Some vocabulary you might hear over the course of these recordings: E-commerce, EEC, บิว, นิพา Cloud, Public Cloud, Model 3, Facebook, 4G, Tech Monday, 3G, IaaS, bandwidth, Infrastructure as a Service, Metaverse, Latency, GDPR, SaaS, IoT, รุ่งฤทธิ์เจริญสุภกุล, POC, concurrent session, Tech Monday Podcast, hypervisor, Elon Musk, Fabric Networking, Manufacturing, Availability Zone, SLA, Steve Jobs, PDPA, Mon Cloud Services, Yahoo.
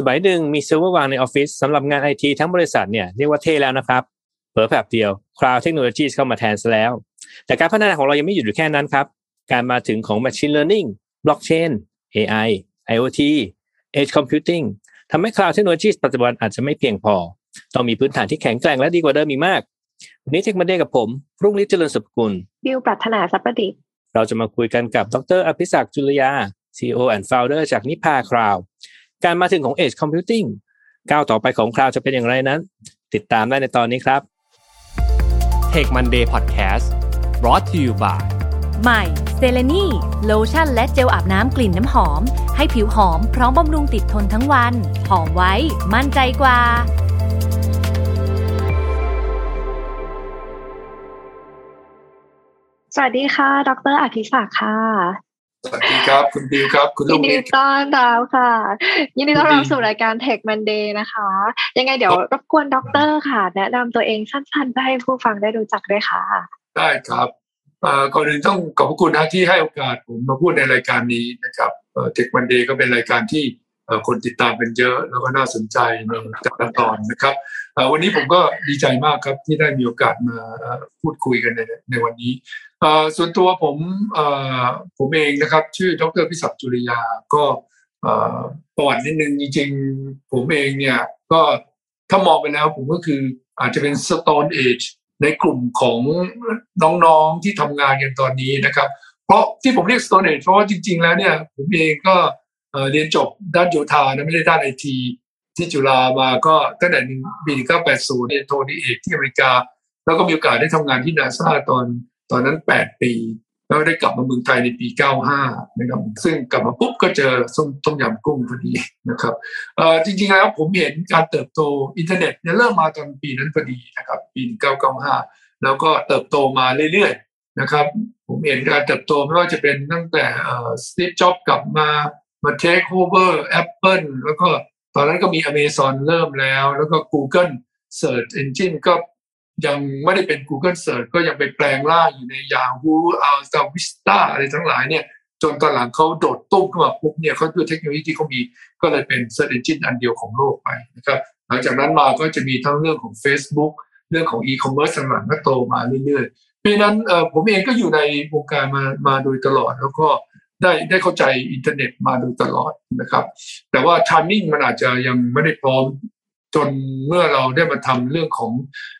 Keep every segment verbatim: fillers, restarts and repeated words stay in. สมัยหนึ่งมีเซิร์ฟเวอร์วางในออฟฟิศสำหรับงาน ไอ ที ทั้งบริษัทเนี่ยเรียกว่าเท่แล้วนะครับเผลอแป๊บเดียว Cloud Technologies เข้ามาแทนซะแล้วแต่การพัฒนาของเรายังไม่หยุดอยู่แค่นั้นครับการมาถึงของ Machine Learning Blockchain เอ ไอ IoT Edge Computing ทำให้ Cloud Technologies ปัจจุบันอาจจะไม่เพียงพอต้องมีพื้นฐานที่แข็งแกร่งและดีกว่าเดิมอีกมากวันนี้ Tech Monday กับผมรุ่งฤทธิ์เจริญสุภกุลบิวปรารถนาสัพพดิษฐ์เราจะมาคุยกันกับดร.อภิศักดิ์จุลยา ซี อี โอ and Founder จากนิพา Cloud การมาถึงของ Edge Computing ก้าวต่อไปของ Cloud จะเป็นอย่างไรนั้นติดตามได้ในตอนนี้ครับ Tech Monday Podcast brought to you by ใหม่เซเลนีโลชั่นและเจลอาบน้ำกลิ่นน้ำหอมให้ผิวหอมพร้อมบำรุงติดทนทั้งวันหอมไว้มั่นใจกว่าสวัสดีค่ะดร.อภิศักดิ์ค่ะสวัสดีครับคุณบิวครับคุณลูกเองยินดีต้อนรับค่ะยินดีต้อนรับสู่รายการ Tech Monday นะคะยังไงเดี๋ยวรบกวนดร.ค่ะแนะนำตัวเองสั้นๆให้ผู้ฟังได้รู้จักด้วยค่ะได้ครับก่อนอื่นต้องขอบคุณนะที่ให้โอกาสผมมาพูดในรายการนี้นะครับ Tech Monday ก็เป็นรายการที่คนติดตามเป็นเยอะแล้วก็น่าสนใจในแต่ละตอนนะครับวันนี้ผมก็ดีใจมากครับที่ได้มีโอกาสมาพูดคุยกันในในวันนี้ส่วนตัวผมผมเองนะครับชื่อดร.พิศักดิ์จุลยาก็ประวัตินิดนึงจริงๆผมเองเนี่ยก็ถ้ามองไปแล้วผมก็คืออาจจะเป็น Stone Age ในกลุ่มของน้องๆที่ทำงานกันตอนนี้นะครับเพราะที่ผมเรียก Stone Age เพราะว่าจริงๆแล้วเนี่ยผมเองก็เรียนจบด้านโยธานะไม่ได้ด้าน ไอ ที ที่จุฬามาก็ตั้งแต่ปีหนึ่งพันเก้าร้อยแปดสิบเรียนโทนี่เอกที่อเมริกาแล้วก็มีโอกาสได้ทำงานที่ NASA ตอนตอนนั้นแปดปีแล้วได้กลับมาเมืองไทยในปีเก้าสิบห้านะครับซึ่งกลับมาปุ๊บก็เจอต้มยำกุ้งพอดีนะครับเอ่อจริงๆแล้วผมเห็นการเติบโตอินเทอร์เน็ตเนี่ยเริ่มมาตอนปีนั้นพอดีนะครับปีหนึ่งพันเก้าร้อยเก้าสิบห้าแล้วก็เติบโตมาเรื่อยๆนะครับผมเห็นการเติบโตไม่ว่าจะเป็นตั้งแต่เอ่อ Steve Jobs กลับมามา take over Apple แล้วก็ตอนนั้นก็มี Amazon เริ่มแล้วแล้วก็ Google Search Engine ก็ยังไม่ได้เป็น Google Search ก็ยังไปแปลงล่าอยู่ใน Yahoo อัลซาวิสตาอะไรทั้งหลายเนี่ยจนตอนหลังเขาโดดตุ้มขึ้นมาปุ๊บเนี่ยเขาด้วยเทคโนโลยีที่เขามีก็เลยเป็น Search Engine อันเดียวของโลกไปนะครับหลังจากนั้นมาก็จะมีทั้งเรื่องของ Facebook เรื่องของ E-commerce ต่างๆก็โตมาเรื่อยๆเพราะฉะนั้นเอ่อผมเองก็อยู่ในวงการมามาโดยตลอดแล้วก็ได้ได้เข้าใจอินเทอร์เน็ตมาโดยตลอดนะครับแต่ว่า timing มันอาจจะยังไม่ได้พร้อมจนเมื่อเราได้มาทำเรื่องของ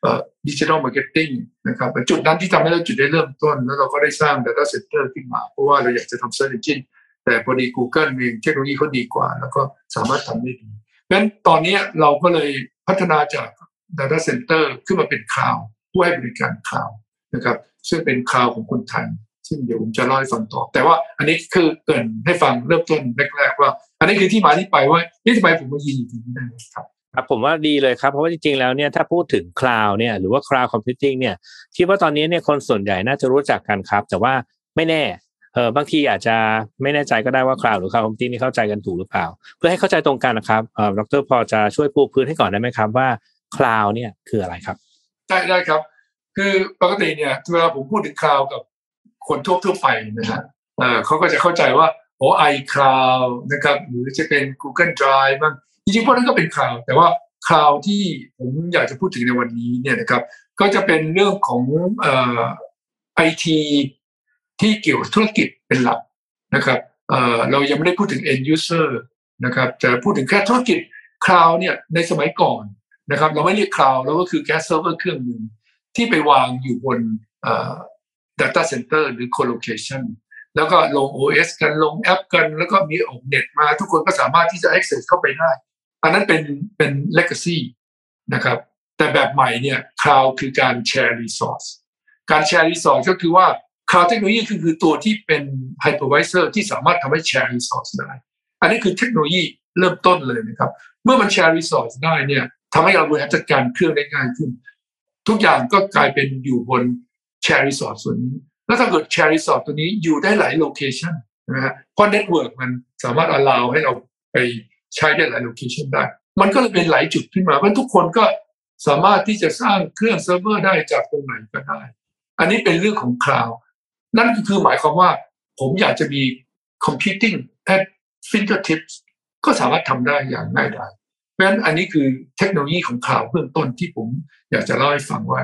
เอ่อ digital marketing นะครับจุดนั้นที่ทำให้เราจุดได้เริ่มต้นแล้วเราก็ได้สร้าง data center ขึ้นมาเพราะว่าเราอยากจะทำ search engine แต่พอดี Google เองเทคโนโลยีเขาดีกว่าแล้วก็สามารถทำได้ดีงั้นตอนนี้เราก็เลยพัฒนาจาก data center ขึ้นมาเป็น cloud ผู้ให้บริการ cloud นะครับซึ่งเป็น cloud ของคนไทยซึ่งเดี๋ยวผมจะเล่าให้ฟังต่อแต่ว่าอันนี้คือเกริ่นให้ฟังเริ่มต้นแรกๆว่าอันนี้คือที่มาที่ไปว่านี่ทำไมผมมายืนอยู่ตรงนี้ได้ครับครับผมว่าดีเลยครับเพราะว่าจริงๆแล้วเนี่ยถ้าพูดถึง Cloud เนี่ยหรือว่า Cloud Computing เนี่ยคิดว่าตอนนี้เนี่ยคนส่วนใหญ่น่าจะรู้จักกันครับแต่ว่าไม่แน่เออบางทีอาจจะไม่แน่ใจก็ได้ว่า Cloud หรือ Cloud Computing นี่เข้าใจกันถูกหรือเปล่าเพื่อให้เข้าใจตรงกันนะครับเอ่อดร.พอจะช่วยปูพื้นให้ก่อนได้มั้ยครับว่า Cloud เนี่ยคืออะไรครับได้ได้ครับคือปกติเนี่ยเวลาผมพูดถึง Cloud กับคนทั่วๆไปนะฮะเอ่อเค้าก็จะเข้าใจว่าโอ้ iCloud นะครับหรือจะเป็น Google Drive บ้างจริงๆพวกนั้นก็เป็นคลาวด์แต่ว่าคลาวด์ที่ผมอยากจะพูดถึงในวันนี้เนี่ยนะครับก็จะเป็นเรื่องของเอ่อ ไอ ที ที่เกี่ยวกับธุรกิจเป็นหลักนะครับเอ่อเรายังไม่ได้พูดถึง end user นะครับจะพูดถึงแค่ธุรกิจคลาวด์เนี่ยในสมัยก่อนนะครับเราไม่เรียกคลาวด์เราก็คือแค่เซิร์ฟเวอร์เครื่องนึงที่ไปวางอยู่บนเอ่อ data center หรือ co-locationแล้วก็ลง โอ เอส กันลงแอปกันแล้วก็มีออกเน็ตมาทุกคนก็สามารถที่จะ access เข้าไปได้อันนั้นเป็นเป็น legacy นะครับแต่แบบใหม่เนี่ย cloud คือการ share resource การ share resource ก็คือว่า cloud technology คือคือตัวที่เป็น hypervisor ที่สามารถทำให้ share resource ได้อันนี้คือเทคโนโลยีเริ่มต้นเลยนะครับเมื่อมัน share resource ได้เนี่ยทำให้เราบริหารจัดการเครื่องได้ง่ายขึ้นทุกอย่างก็กลายเป็นอยู่บน share resource ส่วนนี้แล้วถ้าเกิด share resource ตัวนี้อยู่ได้หลาย location นะฮะเพราะ network มันสามารถ allow ให้เราไปใช้ได้หลาย location ได้มันก็เลยเป็นหลายจุดขึ้นมาเพราะทุกคนก็สามารถที่จะสร้างเครื่องเซิร์ฟเวอร์ได้จากตรงไหนก็ได้อันนี้เป็นเรื่องของ cloud นั่นก็คือหมายความว่าผมอยากจะมี computing at fingertips ก็สามารถทำได้อย่างง่ายดายเพราะฉะนั้นอันนี้คือเทคโนโลยีของข่าวเบื้องต้นที่ผมอยากจะเล่าให้ฟังว่า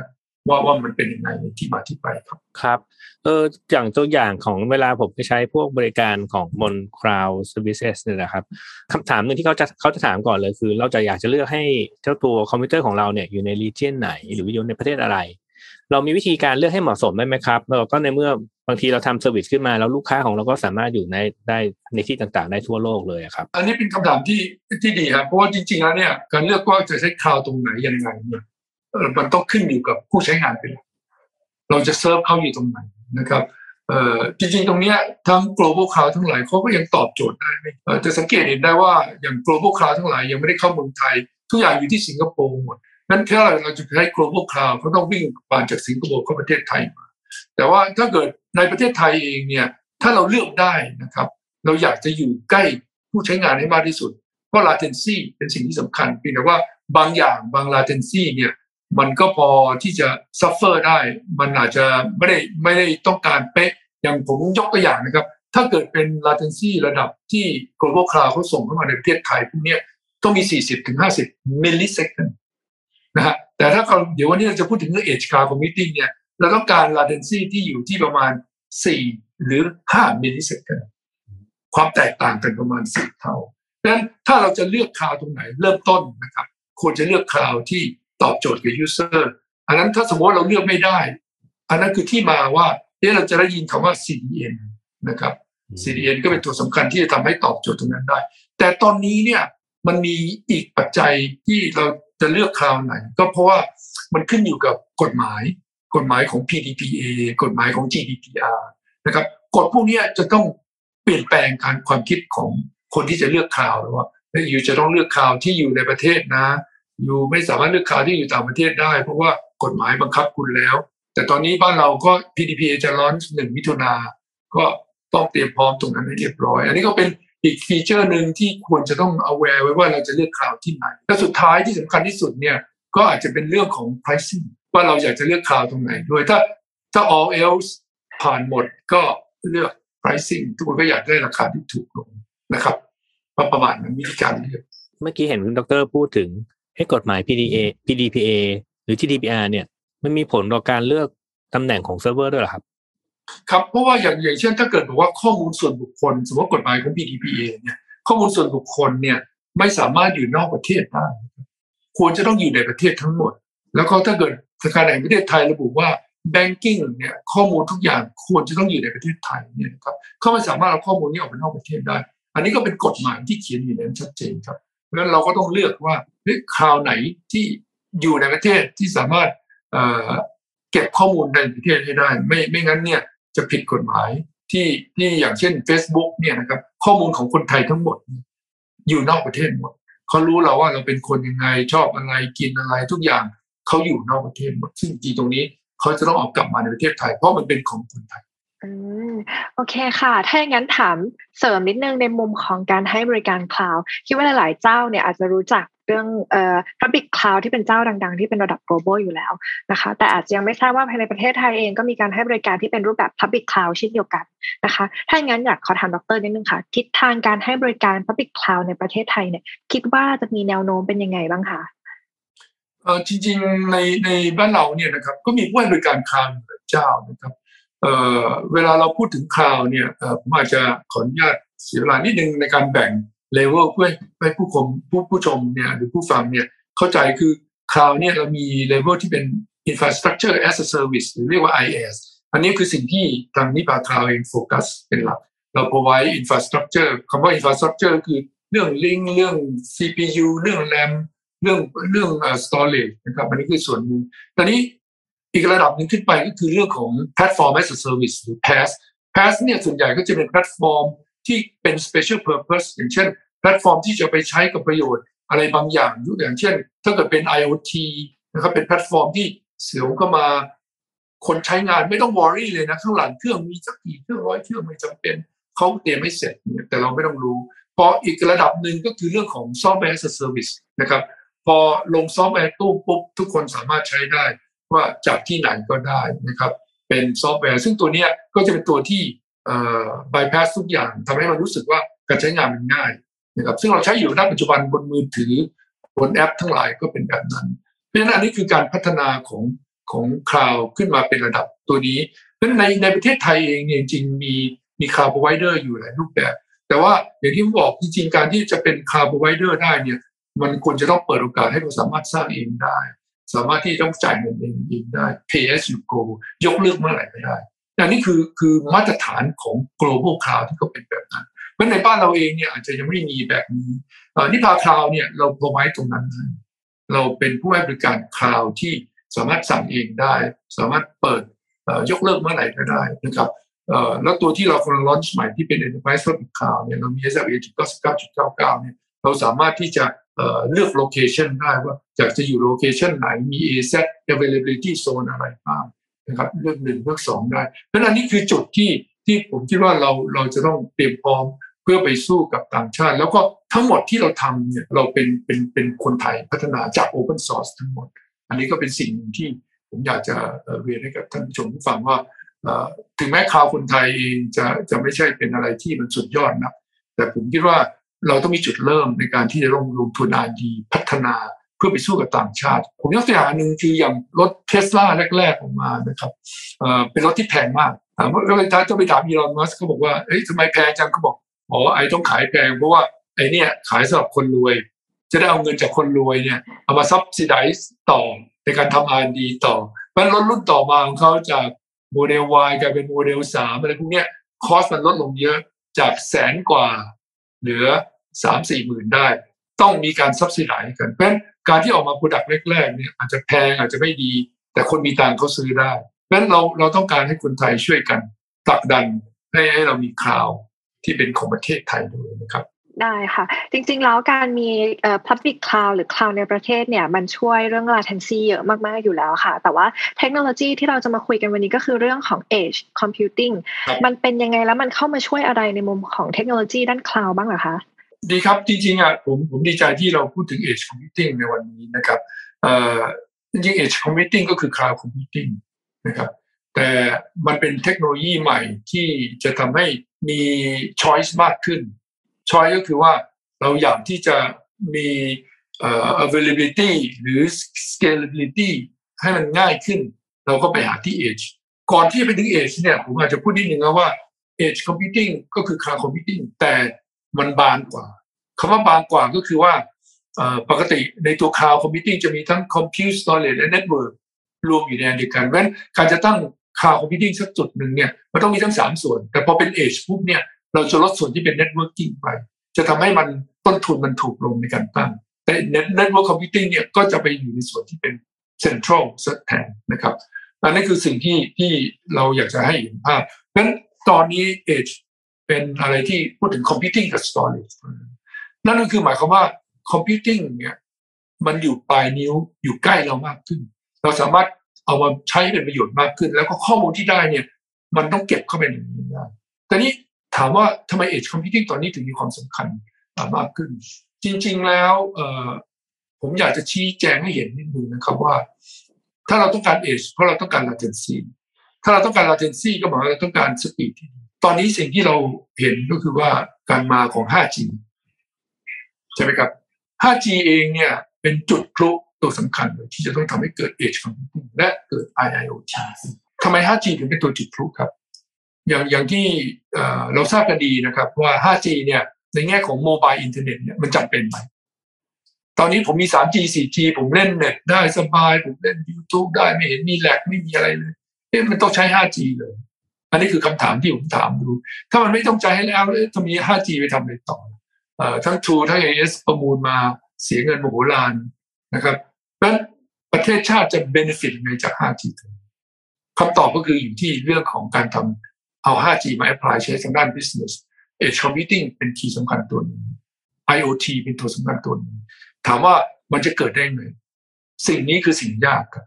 ว่าว่ามันเป็นยังไงที่มาที่ไปครับครับเอออย่างตัวอย่างของเวลาผมไปใช้พวกบริการของ Mon Cloud Services เนี่ยนะครับคำถามหนึ่งที่เขาจะเขาจะถามก่อนเลยคือเราจะอยากจะเลือกให้เจ้าตัวคอมพิวเตอร์ของเราเนี่ยอยู่ใน region ไหนหรืออยู่ในประเทศอะไรเรามีวิธีการเลือกให้เหมาะสมได้ไหมครับเราก็ในเมื่อบางทีเราทำเซอร์วิสขึ้นมาแล้วลูกค้าของเราก็สามารถอยู่ในได้ในที่ต่างๆได้ทั่วโลกเลยครับอันนี้เป็นคำถามที่ที่ดีครับเพราะว่าจริงๆแล้วเนี่ยการเลือกว่าจะใช้คลาวด์ตรงไหนยังไงเนี่ยมันต้องขึ้นอยู่กับผู้ใช้งานเป็นหลักเราจะเซิร์ฟเขาอยู่ตรงไหนนะครับเอ่อจริงๆตรงเนี้ยทั้ง global cloud ทั้งหลายเขาก็ยังตอบโจทย์ได้ไม่เอ่อจะสังเกตเห็นได้ว่าอย่าง global cloud ทั้งหลายยังไม่ได้เข้าเมืองไทยทุกอย่างอยู่ที่สิงคโปร์หมดนั้นถ้าเราจะใช้ global cloud เขาต้องวิ่งผ่านจากสิงคโปร์เข้าประเทศไทยมาแต่ว่าถ้าเกิดในประเทศไทยเองเนี่ยถ้าเราเลือกได้นะครับเราอยากจะอยู่ใกล้ผู้ใช้งานให้มากที่สุดเพราะ latency เป็นสิ่งที่สำคัญเพียงแต่ว่าบางอย่างบาง latency เนี่ยมันก็พอที่จะซัฟเฟอร์ได้มันอาจจะไม่ได้ไม่ได้ต้องการเป๊ะอย่างผมยกตัวอย่างนะครับถ้าเกิดเป็น latency ระดับที่ global cloud เขาส่งเข้ามาในประเทศไทยพวกนี้ต้องมี สี่สิบถึงห้าสิบ มิลลิเซคันด์นะฮะแต่ถ้าเราเดี๋ยววันนี้เราจะพูดถึงเรื่อง Edge Cloud Computing เนี่ยเราต้องการ latency ที่อยู่ที่ประมาณสี่หรือห้ามิลลิเซคันด์ความแตกต่างกันประมาณสิบเท่าดังนั้นถ้าเราจะเลือก cloud ตรงไหนเริ่มต้นนะครับควรจะเลือก cloud ที่ตอบโจทย์กับ user อันนั้นถ้าสมมติเราเลือกไม่ได้อันนั้นคือที่มาว่าเราจะได้ยินคำว่า ซี ดี เอ็น นะครับ ซี ดี เอ็น ก็เป็นตัวสำคัญที่จะทำให้ตอบโจทย์ตรงนั้นได้แต่ตอนนี้เนี่ยมันมีอีกปัจจัยที่เราจะเลือกคลาวด์ไหนก็เพราะว่ามันขึ้นอยู่กับกฎหมายกฎหมายของ พี ดี พี เอ กฎหมายของ จี ดี พี อาร์ นะครับกฎพวกนี้จะต้องเปลี่ยนแปลงการความคิดของคนที่จะเลือกคลาวด์ว่าอยู่จะต้องเลือกคลาวด์ที่อยู่ในประเทศนะอยู่ไม่สามารถเลือกคลาวด์ที่อยู่ต่างประเทศได้เพราะว่ากฎหมายบังคับคุณแล้วแต่ตอนนี้บ้านเราก็ พี ดี พี เอ จะลอนช์หนึ่งมิถุนายนก็ต้องเตรียมพร้อมตรงนั้นให้เรียบร้อยอันนี้ก็เป็นอีกฟีเจอร์นึงที่ควรจะต้อง aware ไว้ว่าเราจะเลือกคลาวด์ที่ไหนและสุดท้ายที่สำคัญที่สุดเนี่ยก็อาจจะเป็นเรื่องของ pricing ว่าเราอยากจะเลือกคลาวด์ตรงไหนด้วยถ้าถ้า all else ผ่านหมดก็เลือก pricing ทุกคนก็อยากได้ราคาที่ถูกลงนะครับประมาณนั้นวิธีการเลือกเมื่อกี้เห็นคุณดร.พูดถึงให้กฎหมาย พี ดี เอ พี ดี พี เอ หรือ จี ดี พี อาร์ เนี่ยมันมีผลต่อการเลือกตำแหน่งของเซิร์ฟเวอร์ด้วยเหรอครับครับเพราะว่าอย่างอย่างเช่นถ้าเกิดบอกว่าข้อมูลส่วนบุคคลสมมติกฎหมายของ พี ดี พี เอ เนี่ยข้อมูลส่วนบุคคลเนี่ยไม่สามารถอยู่นอกประเทศได้ควรจะต้องอยู่ในประเทศทั้งหมดแล้วก็ถ้าเกิดธนาคารแห่งประเทศไทยระบุว่า banking เนี่ยข้อมูลทุกอย่างควรจะต้องอยู่ในประเทศไทยเนี่ยครับเขาไม่สามารถเอาข้อมูลนี้ออกไปนอกประเทศได้อันนี้ก็เป็นกฎหมายที่เขียนอยู่ในนั้นชัดเจนครับเพราะฉะนั้นเราก็ต้องเลือกว่าคลาวด์ไหนที่อยู่ในประเทศที่สามารถ เ, เก็บข้อมูลในประเทศให้ได้ไม่ไม่งั้นเนี่ยจะผิดกฎหมายที่ที่อย่างเช่น Facebook เนี่ยนะครับข้อมูลของคนไทยทั้งหมดอยู่นอกประเทศหมดเขารู้เราว่าเราเป็นคนยังไงชอบอะไรกินอะไรทุกอย่างเขาอยู่นอกประเทศหมดซึ่งจริงตรงนี้เขาจะต้องออกกลับมาในประเทศไทยเพราะมันเป็นของคนไทยอืมโอเคค่ะถ้าอย่างนั้นถามเสริมนิดนึงในมุมของการให้บริการคลาวด์คิดว่าหลายๆเจ้าเนี่ยอาจจะรู้จักเรื่องเอ่อ Public Cloud ที่เป็นเจ้าดังๆที่เป็นระดับ global อยู่แล้วนะคะแต่อาจจะยังไม่ทราบว่าภายในประเทศไทยเองก็มีการให้บริการที่เป็นรูปแบบ Public Cloud เช่นเดียวกันนะคะถ้าอย่างนั้นอยากขอถามดร.นิดนึงค่ะทิศทางการให้บริการ Public Cloud ในประเทศไทยเนี่ยคิดว่าจะมีแนวโน้มเป็นยังไงบ้างคะเอ่อจริงๆในในบ้านเราเนี่ยนะครับก็มีผู้ให้บริการคลาวด์เจ้านะครับเอ่อเวลาเราพูดถึงคลาวด์เนี่ยผมอาจจะขออนุญาตเสียเวลานิดนึงในการแบ่งเลเวลเพื่อให้ผู้ชมผู้ผู้ชมเนี่ยหรือผู้ฟังเนี่ยเข้าใจคือคลาวด์เนี่ยเรามีเลเวลที่เป็น Infrastructure as a Service หรือเรียกว่า ไอ เอ เอส อันนี้คือสิ่งที่ทางนิพาคลาวด์เองโฟกัสเป็นหลักเรา provide infrastructure คำว่า infrastructure คือเรื่องลิงก์เรื่อง ซี พี ยู เรื่อง RAM เรื่องเรื่อง storage นะครับอันนี้คือส่วนหนึ่งตอนนี้อีกระดับหนึ่งขึ้นไปก็คือเรื่องของ Platform as a Service หรือ พี เอ เอส พี เอ เอส เนี่ยส่วนใหญ่ก็จะเป็นแพลตฟอร์มที่เป็น special purpose อย่างเช่นแพลตฟอร์มที่จะไปใช้กับประโยชน์อะไรบางอย่างยกตัวอย่างเช่นถ้าเกิดเป็น IoT นะครับเป็นแพลตฟอร์มที่เสียวเข้ามาคนใช้งานไม่ต้องวอรี่เลยนะข้างหลังเครื่องมีสักกี่เครื่องร้อยเครื่องไม่จำเป็นเขาเตรียมไม่เสร็จเนี่ยแต่เราไม่ต้องรู้พออีกระดับหนึ่งก็คือเรื่องของ Software as a Service นะครับพอลงซอฟต์แวร์ตู้ปุ๊บทุกคนสามารถใช้ได้ว่าจากที่ไหนก็ได้นะครับเป็นซอฟต์แวร์ซึ่งตัวนี้ก็จะเป็นตัวที่bypass ทุกอย่างทำให้มันรู้สึกว่าการใช้งานมันง่าย นะครับซึ่งเราใช้อยู่ณปัจจุบันบนมือถือบนแอปทั้งหลายก็เป็นแบบนั้นเพราะฉะนั้นอันนี้คือการพัฒนาของของคลาวด์ขึ้นมาเป็นระดับตัวนี้เพราะฉะนั้นในในประเทศไทยเองเนี่ยจริงมีมีคลาวด์พร็อไวเดอร์อยู่หลายรูปแบบแต่ว่าอย่างที่ผมบอกจริงๆการที่จะเป็นคลาวด์พร็อไวเดอร์ได้เนี่ยมันควรจะต้องเปิดโอกาสให้เราสามารถสร้างเองได้สามารถที่ต้องจ่ายเงินเองได้ Pay as you go ยกเลิกเมื่อไหร่ไม่ได้อันนี้คือคือมาตรฐานของ global cloud ที่เขาเป็นแบบนั้นเพราะในบ้านเราเองเนี่ยอาจจะยังไม่ได้มีแบบนี้นิพาคลาวเนี่ยเราพร็อไวด์ตรงนั้นเราเป็นผู้ให้บริการคลาวที่สามารถสั่งเองได้สามารถเปิดยกเลิกเมื่อไหร่ก็ได้นะครับแล้วตัวที่เรากำลัง launch ใหม่ที่เป็น enterprise public cloud เนี่ยเรามี เอส แอล เอ เก้าสิบเก้าจุดเก้าเก้า เนี่ยเราสามารถที่จะเลือกโลเคชันได้ว่าอยากจะอยู่โลเคชันไหนมี เอ แซด Availability Zone อะไรบ้างนะครับเลือกหนึ่งเลือกสองได้เพราะฉะนั้นนี่คือจุดที่ที่ผมคิดว่าเราเราจะต้องเตรียมพร้อมเพื่อไปสู้กับต่างชาติแล้วก็ทั้งหมดที่เราทำเนี่ยเราเป็นเป็นเป็นคนไทยพัฒนาจาก Open Source ทั้งหมดอันนี้ก็เป็นสิ่งที่ผมอยากจะเรียนให้กับท่านผู้ชมผู้ฟังว่าถึงแม้ข่าวคนไทยเองจะจะไม่ใช่เป็นอะไรที่มันสุดยอดนะแต่ผมคิดว่าเราต้องมีจุดเริ่มในการที่จะลงลงทุน อาร์ แอนด์ ดี พัฒนาเพื่อไปสู้กับต่างชาติผมยกตัวอย่างหนึ่งคืออย่างรถ Tesla แรกๆออกมานะครับเอ่อเป็นรถที่แพงมากถามว่าก็เลยจะไปถาม Elon Musk เขาบอกว่าเอ้ยทำไมแพงจังเขาบอกอ๋อไอ้ต้องขายแพงเพราะว่าไอ้เนี่ยขายสำหรับคนรวยจะได้เอาเงินจากคนรวยเนี่ยเอามา subsidize ต่อในการทำ อาร์ แอนด์ ดี ต่อเพราะรถรุ่นต่อมาของเขาจากโมเดล Y กลายเป็นโมเดลสามอะไรพวกเนี้ยคอสมันลดลงเยอะจากแสนกว่าเหลือ สามถึงสี่ หมื่นได้ต้องมีการ subsidize กันเพราะฉะนั้นการที่ออกมา product แรกๆเนี่ยอาจจะแพงอาจจะไม่ดีแต่คนมีตังค์เขาซื้อได้เพราะฉะนั้นเราเราต้องการให้คนไทยช่วยกันผลักดันให้ให้เรามีคลาวด์ที่เป็นของประเทศไทยด้วยนะครับได้ค่ะจริงๆแล้วการมีเอ่อ Public Cloud หรือ Cloud ในประเทศเนี่ยมันช่วยเรื่อง Latency เยอะมากๆอยู่แล้วค่ะแต่ว่าเทคโนโลยีที่เราจะมาคุยกันวันนี้ก็คือเรื่องของ Edge Computing มันเป็นยังไงแล้วมันเข้ามาช่วยอะไรในมุมของเทคโนโลยีด้าน Cloud บ้างเหรอคะดีครับจริงๆอ่ะผมผมดีใจที่เราพูดถึง Edge Computing ในวันนี้นะครับเอ่อจริงๆ Edge Computing ก็คือ Cloud Computing นะครับแต่มันเป็นเทคโนโลยีใหม่ที่จะทำให้มี choice มากขึ้นช้อยก็คือว่าเราอยากที่จะมีเอ่อ availability หรือ scalability ให้มันง่ายขึ้นเราก็ไปหาที่ edge ก่อนที่ไปถึง edge เนี่ยผมอาจจะพูดนิดนึงนะว่า edge computing ก็คือ cloud computing แต่มันบางกว่าคำว่าบางกว่าก็คือว่าเอ่อปกติในตัว cloud computing จะมีทั้ง compute storage และ network รวมอยู่ในอันเดียวกันเพราะฉะนั้นการจะตั้ง cloud computing สักจุดนึงเนี่ยมันต้องมีทั้งสามส่วนแต่พอเป็น edge ปุ๊บเนี่ยเราจะลดส่วนที่เป็น networking ไปจะทำให้มันต้นทุนมันถูกลงในการตั้งแต่ network computing เนี่ยก็จะไปอยู่ในส่วนที่เป็น central แทนนะครับอันนี้คือสิ่งที่ที่เราอยากจะให้เห็นภาพเพราะฉะนั้นตอนนี้ edge เป็นอะไรที่พูดถึง computing กับ storage นั่นก็คือหมายความว่า computing เนี่ยมันอยู่ปลายนิ้วอยู่ใกล้เรามากขึ้นเราสามารถเอามาใช้เป็นประโยชน์มากขึ้นแล้วก็ข้อมูลที่ได้เนี่ยมันต้องเก็บเข้าไปในนี้ได้แต่นี้ถามว่าทำไม Edge Computing ตอนนี้ถึงมีความสำคัญมากขึ้นจริงๆแล้วผมอยากจะชี้แจงให้เห็นนิดนึงนะครับว่าถ้าเราต้องการ Edge เพราะเราต้องการ Latency ถ้าเราต้องการ Latency ก็หมายว่าเราต้องการ Speed ตอนนี้สิ่งที่เราเห็นก็คือว่าการมาของ ห้าจี ใช่ไหมครับ ห้าจี เองเนี่ยเป็นจุดพลุตัวสำคัญเลยที่จะต้องทำให้เกิด Edge Computing และเกิด IoT ทำไม ห้าจี ถึงเป็นตัวจุดพลุครับอย่างอย่างที่เราทราบกันดีนะครับว่า ห้าจี เนี่ยในแง่ของโมบายอินเทอร์เน็ตเนี่ยมันจำเป็นไหมตอนนี้ผมมี สามจี สี่จี ผมเล่นเน็ตได้สบายผมเล่น YouTube ได้ไม่เห็นมีแลกไม่มีอะไรเลยเอ๊ะมันต้องใช้ ห้าจี เลยอันนี้คือคำถามที่ผมถามดูถ้ามันไม่ต้องใช้แล้วจะมี ห้าจี ไปทำอะไรต่อทั้ง True ทั้ง เอ เอส ประมูลมาเสียเงินมโหฬารนะครับแล้วประเทศชาติจะ benefit ไงจาก ห้าจี คำตอบก็คืออยู่ที่เรื่องของการทำเอา ห้าจี มา apply ใช้ทางด้าน business edge computing เป็นคีย์สำคัญตัวนึง IoT เป็นตัวสำคัญตัวนึงถามว่ามันจะเกิดได้ไหมสิ่งนี้คือสิ่งยากครับ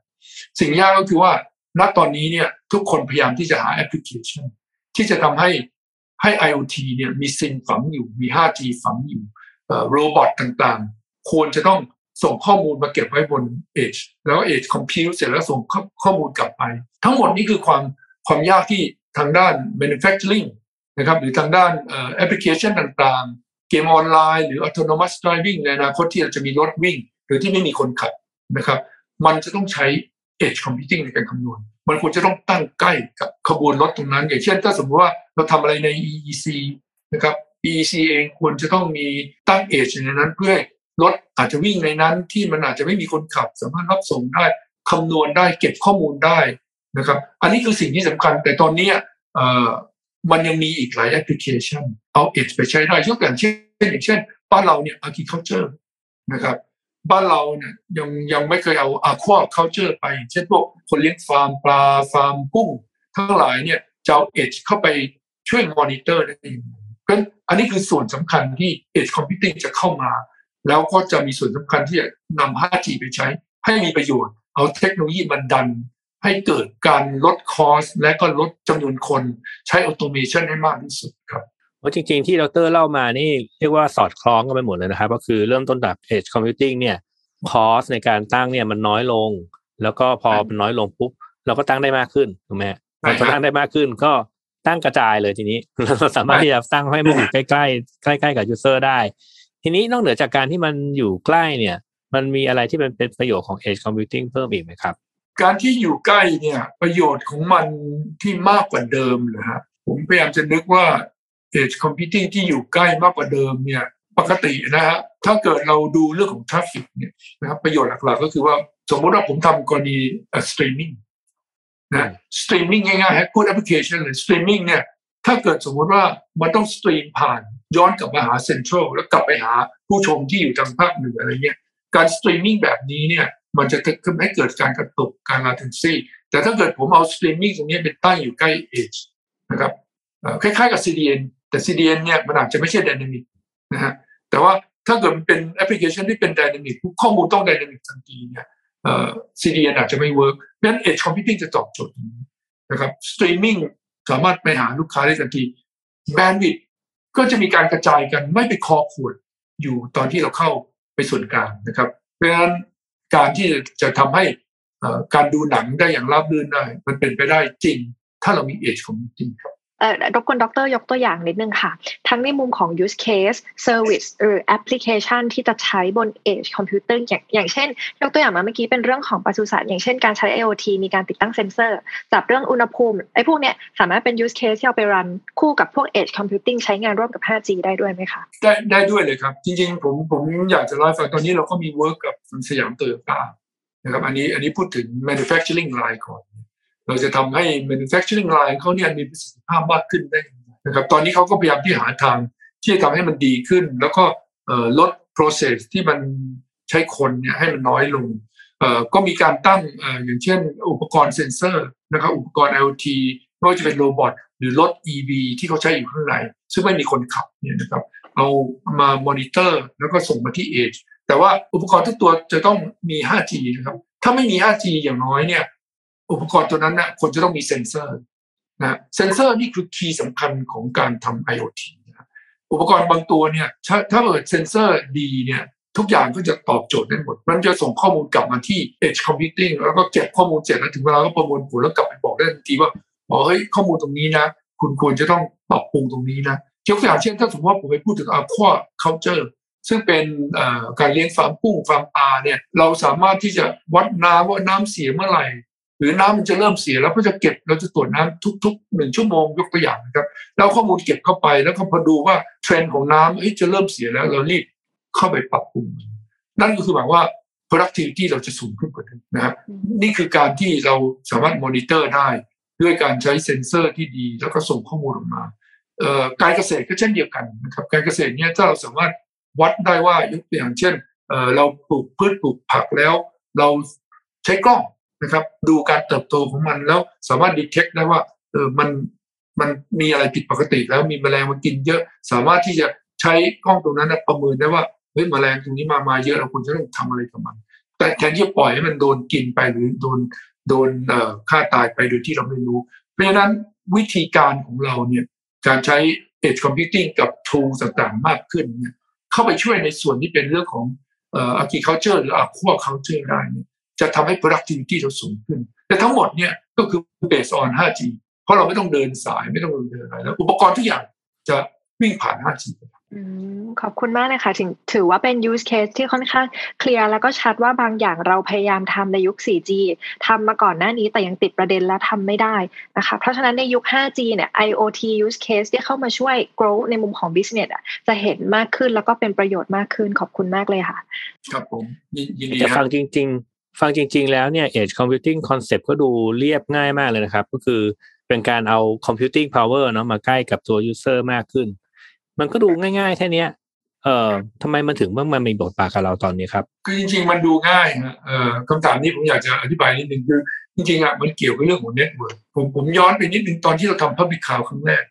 สิ่งยากก็คือว่าณตอนนี้เนี่ยทุกคนพยายามที่จะหา application ที่จะทำให้ให้ IoT เนี่ยมีซิมฝังอยู่มี ห้าจี ฝังอยู่โรบอทต่างๆควรจะต้องส่งข้อมูลมาเก็บไว้บน edge แล้ว edge compute เสร็จแล้วส่งข้อมูลกลับไปทั้งหมดนี้คือความความยากที่ทางด้าน manufacturing นะครับหรือทางด้าน application ต่าง เกมออนไลน์หรือ autonomous driving ในอนาคตที่เราจะมีรถวิ่งหรือที่ไม่มีคนขับนะครับมันจะต้องใช้ edge computing ในการคำนวณมันควรจะต้องตั้งใกล้กับขบวนรถตรงนั้นอย่างเช่นถ้าสมมติว่าเราทำอะไรใน อี อี ซี นะครับ อี อี ซี เองควรจะต้องมีตั้ง edge ในนั้นเพื่อรถอาจจะวิ่งในนั้นที่มันอาจจะไม่มีคนขับสามารถรับส่งได้คำนวณได้เก็บข้อมูลได้นะครับอันนี้คือสิ่งที่สำคัญแต่ตอนนี้มันยังมีอีกหลายแอปพลิเคชันเอา edge ไปใช้ได้ยกตัวอย่างเช่นอย่างเช่นบ้านเราเนี่ย agriculture นะครับบ้านเราเนี่ยยังยังไม่เคยเอา aquaculture ไปเช่นพวกคนเลี้ยงฟาร์มปลาฟาร์มกุ้งทั้งหลายเนี่ยจะเอา edge เข้าไปช่วย monitor ได้เองเพราะฉะนั้นอันนี้คือส่วนสำคัญที่ edge computing จะเข้ามาแล้วก็จะมีส่วนสำคัญที่จะนำ ไฟว์จี ไปใช้ให้มีประโยชน์เอาเทคโนโลยีมันดันให้เกิดการลดคอสและก็ลดจำนวนคนใช้ automation ให้มากที่สุดครับจริงๆที่ดร.เล่ามานี่เรียกว่าสอดคล้องกันไปหมดเลยนะครับก็คือเริ่มต้นจาก Edge Computing เนี่ยคอสในการตั้งเนี่ยมันน้อยลงแล้วก็พอมันน้อยลงปุ๊บเราก็ตั้งได้มากขึ้นถูกไหมพอตั้งได้มากขึ้นก็ตั้งกระจายเลยทีนี้เราสามารถที่จะตั้งให้มันอยู่ใกล้ๆใกล้ๆกับ user ได้ทีนี้นอกเหนือจากการที่มันอยู่ใกล้เนี่ยมันมีอะไรที่มันเป็นประโยชน์ของ Edge Computing เพิ่มอีกไหมครับการที่อยู่ใกล้เนี่ยประโยชน์ของมันที่มากกว่าเดิมเหรอฮะผมพยายามจะนึกว่าedge computing ที่อยู่ใกล้มากกว่าเดิมเนี่ยปกตินะฮะถ้าเกิดเราดูเรื่องของทราฟฟิกเนี่ยนะครับประโยชน์หลักๆก็คือว่าสมมติว่าผมทำกรณีสตรีมมิ่งนะสตรีมมิ่งง่ายๆฮะพูดแอปพลิเคชันเลยสตรีมมิ่งเนี่ยถ้าเกิดสมมติว่ามันต้องสตรีมผ่านย้อนกลับมาหาเซ็นทรัลแล้วกลับไปหาผู้ชมที่อยู่ทางภาคเหนืออะไรเงี้ยการสตรีมมิ่งแบบนี้เนี่ยมันจะทำให้เกิดการกระตุกการ latency แต่ถ้าเกิดผมเอาสตรีมมิ่งตรงนี้ไปตั้งอยู่ใกล้ edge นะครับคล้ายๆกับ ซี ดี เอ็นแต่ ซี ดี เอ็น เนี่ยมันอาจจะไม่ใช่ dynamic นะฮะแต่ว่าถ้าเกิดมันเป็นแอปพลิเคชันที่เป็น dynamic ข้อมูลต้อง dynamic ทันทีเนี่ยเอ่อ ซี ดี เอ็น อาจจะไม่ work เพราะฉะนั้น edge computing จะตอบโจทย์นี้นะครับ streaming สามารถไปหาลูกค้าได้ทันที bandwidth ก็จะมีการกระจายกันไม่ไปคอขวดอยู่ตอนที่เราเข้าไปส่วนกลางนะครับเพราะฉะนั้นการที่จะทำให้การดูหนังได้อย่างราบรื่นได้มันเป็นไปได้จริงถ้าเรามี edge computing ครับเอ่อรบกวนดร.ยกตัวอย่างนิดนึงค่ะทั้งในมุมของ use case service หรือ application ที่จะใช้บน edge computing อย่างอย่างเช่นยกตัวอย่างมาเมื่อกี้เป็นเรื่องของปศุสัตว์อย่างเช่นการใช้ IoT มีการติดตั้งเซ็นเซอร์จับเรื่องอุณหภูมิไอ้พวกเนี้ยสามารถเป็น use case ที่เอาไปรันคู่กับพวก edge computing ใช้งานร่วมกับ ไฟว์จี ได้ด้วยไหมคะได้ได้ด้วยเลยครับจริงๆผมผมอยากจะเล่าให้ฟังตอนนี้เราก็มี work กับสยามโตโยต้านะครับอันนี้อันนี้พูดถึง manufacturing line ก่อนเราจะทำให้ manufacturing line เขาเนี่ยมีประสิทธิภาพมากขึ้นได้นะครับตอนนี้เขาก็พยายามที่หาทางที่จะทำให้มันดีขึ้นแล้วก็ลด process ที่มันใช้คนเนี่ยให้มันน้อยลงก็มีการตั้งอย่างเช่นอุปกรณ์เซ็นเซอร์นะครับอุปกรณ์ IoT ไม่ว่าจะเป็นโรบอทหรือรถ อี วี ที่เขาใช้อยู่ข้างในซึ่งไม่มีคนขับเนี่ยนะครับเอามา monitor แล้วก็ส่งมาที่ edge แต่ว่าอุปกรณ์ทุกตัวจะต้องมี ไฟว์จี นะครับถ้าไม่มี ไฟว์จี อย่างน้อยเนี่ยอุปกรณ์ตัวนั้นน่ะควรจะต้องมีเซ็นเซอร์นะเซ็นเซอร์นี่คือคีย์สำคัญของการทำ IoT นะอุปกรณ์บางตัวเนี่ยถ้าเกิดเซ็นเซอร์ดีเนี่ยทุกอย่างก็จะตอบโจทย์ได้หมดมันจะส่งข้อมูลกลับมาที่ Edge Computing แล้วก็เก็บข้อมูลเสร็จแล้วถึงเวลาก็ประมวลผลแล้วกลับไปบอกได้ทันทีว่าอ๋อเฮ้ยข้อมูลตรงนี้นะคุณควรจะต้องปรับปรุงตรงนี้นะยกตัวอย่างเช่นถ้าสมมติว่าผมไปพูดถึง aquaculture ซึ่งเป็นการเลี้ยงฟาร์มกุ้งฟาร์มปลาเนี่ยเราสามารถที่จะวัดน้ำว่าน้ำเสียเมื่อไหร่หรือน้ำมันจะเริ่มเสียแล้วก็จะเก็บเราจะตรวจน้ำทุกๆหนึ่งชั่วโมงยกตัวอย่างนะครับแล้วข้อมูลเก็บเข้าไปแล้วก็พอดูว่าเทรนด์ของน้ำเอ้ยจะเริ่มเสียแล้วเรารีบเข้าไปปรับปรุงนั่นก็คือหมายว่า productivity เราจะสูงขึ้นกว่าเดิมนะครับนี่คือการที่เราสามารถ monitor ได้ด้วยการใช้เซ็นเซอร์ที่ดีแล้วก็ส่งข้อมูลออกมาเอ่อการเกษตรก็เช่นเดียวกันนะครับการเกษตรเนี่ยถ้าเราสามารถวัดได้ว่ายกตัวอย่างเช่นเอ่อเราปลูกพืชปลูกผักแล้วเราใช้กล้องนะครับดูการเติบโตของมันแล้วสามารถ detect ได้ว่าเออมันมันมีอะไรผิดปกติแล้วมีแมลงมากินเยอะสามารถที่จะใช้กล้องตรงนั้นนะประเมินได้ว่าเฮ้ยแมลงตรงนี้มามาเยอะเราควรจะต้องทำอะไรกับมันแต่แทนที่จะปล่อยให้มันโดนกินไปหรือโดนโดนเอ่อฆ่าตายไปโดยที่เราไม่รู้เพราะฉะนั้นวิธีการของเราเนี่ยการใช้ edge computing กับ tool ต่างๆมากขึ้นเนี่ยเข้าไปช่วยในส่วนที่เป็นเรื่องของเอ่อ agriculture หรือ aquaculture ได้จะทำให้ productivity เราสูงขึ้นแต่ทั้งหมดเนี่ยก็คือ based on ไฟว์จี เพราะเราไม่ต้องเดินสายไม่ต้องเดินอะไรแล้วอุปกรณ์ทุกอย่างจะวิ่งผ่าน ไฟว์จี ขอบคุณมากนะคะถึงถือว่าเป็น use case ที่ค่อนข้างเคลียร์แล้วก็ชัดว่าบางอย่างเราพยายามทำในยุค โฟร์จี ทำมาก่อนหน้านี้แต่ยังติดประเด็นและทำไม่ได้นะคะเพราะฉะนั้นในยุค ไฟว์จี เนี่ย ไอ โอ ที use case ที่เข้ามาช่วย grow ในมุมของ business อ่ะจะเห็นมากขึ้นแล้วก็เป็นประโยชน์มากขึ้นขอบคุณมากเลยค่ะครับผมยินดีครับฟังจริงๆฟังจริงๆแล้วเนี่ย Edge Computing Concept ก็ดูเรียบง่ายมากเลยนะครับก็คือเป็นการเอา computing power เนาะมาใกล้กับตัว user มากขึ้นมันก็ดูง่ายๆแค่นี้เอ่อทำไมมันถึงว่ามันมีบทบาทกับเราตอนนี้ครับคือจริงๆมันดูง่ายนะเอ่อคำถามนี้ผมอยากจะอธิบายนิดนึงคือจริงๆอ่ะมันเกี่ยวกับเรื่องของเน็ตเวิร์คผมผมย้อนไปนิดนึงตอนที่เราทำ Public Cloud ครั้งแรก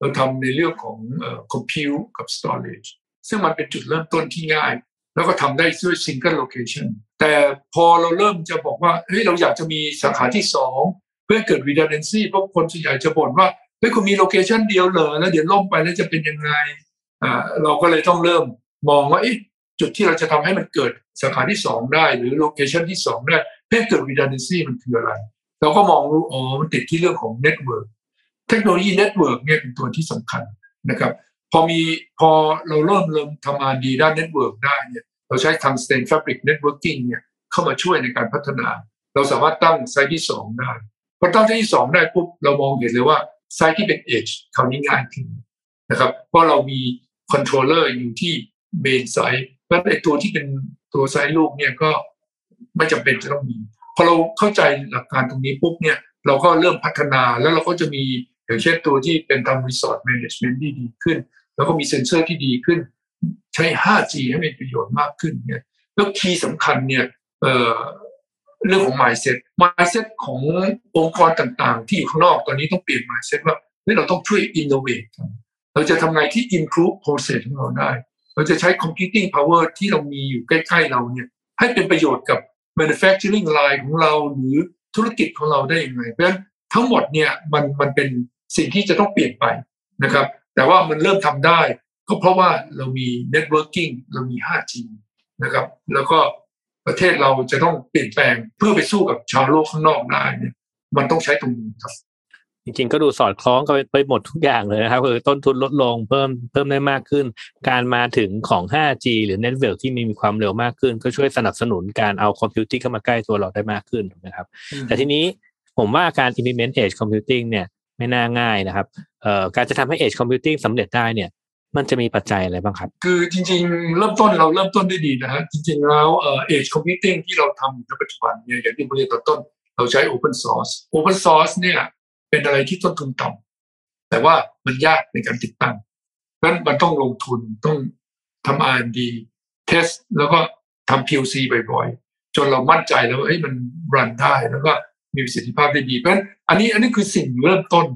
เราทำในเรื่องของเอ่อ compute กับ storage ซึ่งมันเป็นจุดเริ่มต้นที่ง่ายแล้วก็ทำได้ด้วย single location แต่พอเราเริ่มจะบอกว่าเฮ้ยเราอยากจะมีสาขาที่สองเพื่อเกิด redundancy เพราะคนส่วนใหญ่จะบ่นว่าเฮ้ยคุณมีโลเคชันเดียวเหรอแล้วเดี๋ยวล่มไปแล้วจะเป็นยังไงอ่าเราก็เลยต้องเริ่มมองว่าจุดที่เราจะทำให้มันเกิดสาขาที่สองได้หรือโลเคชันที่สองได้เพื่อเกิด redundancy มันคืออะไรเราก็มองรู้อ๋อมันติดที่เรื่องของ network เทคโนโลยี network เนี่ยเป็นตัวที่สำคัญนะครับพอมีพอเราเริ่มเริ่มทำงานดีด้าน network ได้เนี่ยเราใช้ทาง Stand Fabric Networking เนี่ยเข้ามาช่วยในการพัฒนาเราสามารถตั้งไซต์ที่สองได้พอตั้งไซต์ที่สองได้ปุ๊บเรามองเห็นเลยว่าไซต์ที่เป็น Edge คราวนี้ง่ายขึ้นนะครับเพราะเรามีคอนโทรลเลอร์อยู่ที่เมนไซต์แล้วไอ้ตัวที่เป็นตัวไซต์ลูกเนี่ยก็ไม่จำเป็นจะต้องมีพอเราเข้าใจหลักการตรงนี้ปุ๊บเนี่ยเราก็เริ่มพัฒนาแล้วเราก็จะมีอย่างเช่นตัวที่เป็นทำ Resort Management ที่ดีขึ้นแล้วก็มีเซ็นเซอร์ที่ดีขึ้นใช้ ไฟว์จี ให้เป็นประโยชน์มากขึ้นเนี่ยแล้วคีย์สำคัญเนี่ยเอ่อเรื่องของ mindset mindset ขององค์กรต่างๆที่อยู่ข้างนอกตอนนี้ต้องเปลี่ยน mindset ว่าเราต้องช่วย innovate เราจะทำไงที่ improve process ของเราได้เราจะใช้ computing power ที่เรามีอยู่ใกล้ๆเราเนี่ยให้เป็นประโยชน์กับ manufacturing line ของเราหรือธุรกิจของเราได้ยังไงเพราะฉะนั้นทั้งหมดเนี่ยมันมันเป็นสิ่งที่จะต้องเปลี่ยนไปนะครับแต่ว่ามันเริ่มทำได้ก็เพราะว่าเรามี networking เรามี ไฟว์จี นะครับแล้วก็ประเทศเราจะต้องเปลี่ยนแปลงเพื่อไปสู้กับชาวโลกข้างนอกได้เนี่ยมันต้องใช้ตรงนี้ครับจริงๆก็ดูสอดคล้องกันไปหมดทุกอย่างเลยนะครับคือต้นทุนลดลงเพิ่มเพิ่มได้มากขึ้นการมาถึงของ ไฟว์จี หรือ Network ที่มีความเร็วมากขึ้นก็ช่วยสนับสนุนการเอาคอมพิวติ้งเข้ามาใกล้ตัวเราได้มากขึ้นนะครับแต่ทีนี้ผมว่าการ implement edge computing เนี่ยไม่น่าง่ายนะครับเอ่อการจะทำให้ edge computing สำเร็จได้เนี่ยมันจะมีปัจจัยอะไรบ้างครับคือจริงๆเริ่มต้นเราเริ่มต้นได้ดีนะฮะจริงๆแล้วเอ่อ Edge Computing ที่เราทำอยู่ในปัจจุบันเนี่ยอย่างที่ผมเรียนตอนต้นเราใช้ Open Source Open Source เนี่ยเป็นอะไรที่ต้นทุนต่ำแต่ว่ามันยากในการติดตั้งเพราะฉะนั้นมันต้องลงทุนต้องทำ อาร์ แอนด์ ดี Test แล้วก็ทำ พี โอ ซี บ่อยๆจนเรามั่นใจแล้วว่าเอ้ยมันรันได้แล้วก็มีประสิทธิภาพได้ดีเพราะฉะนั้นอันนี้อันนี้คือสิ่งเริ่มต้น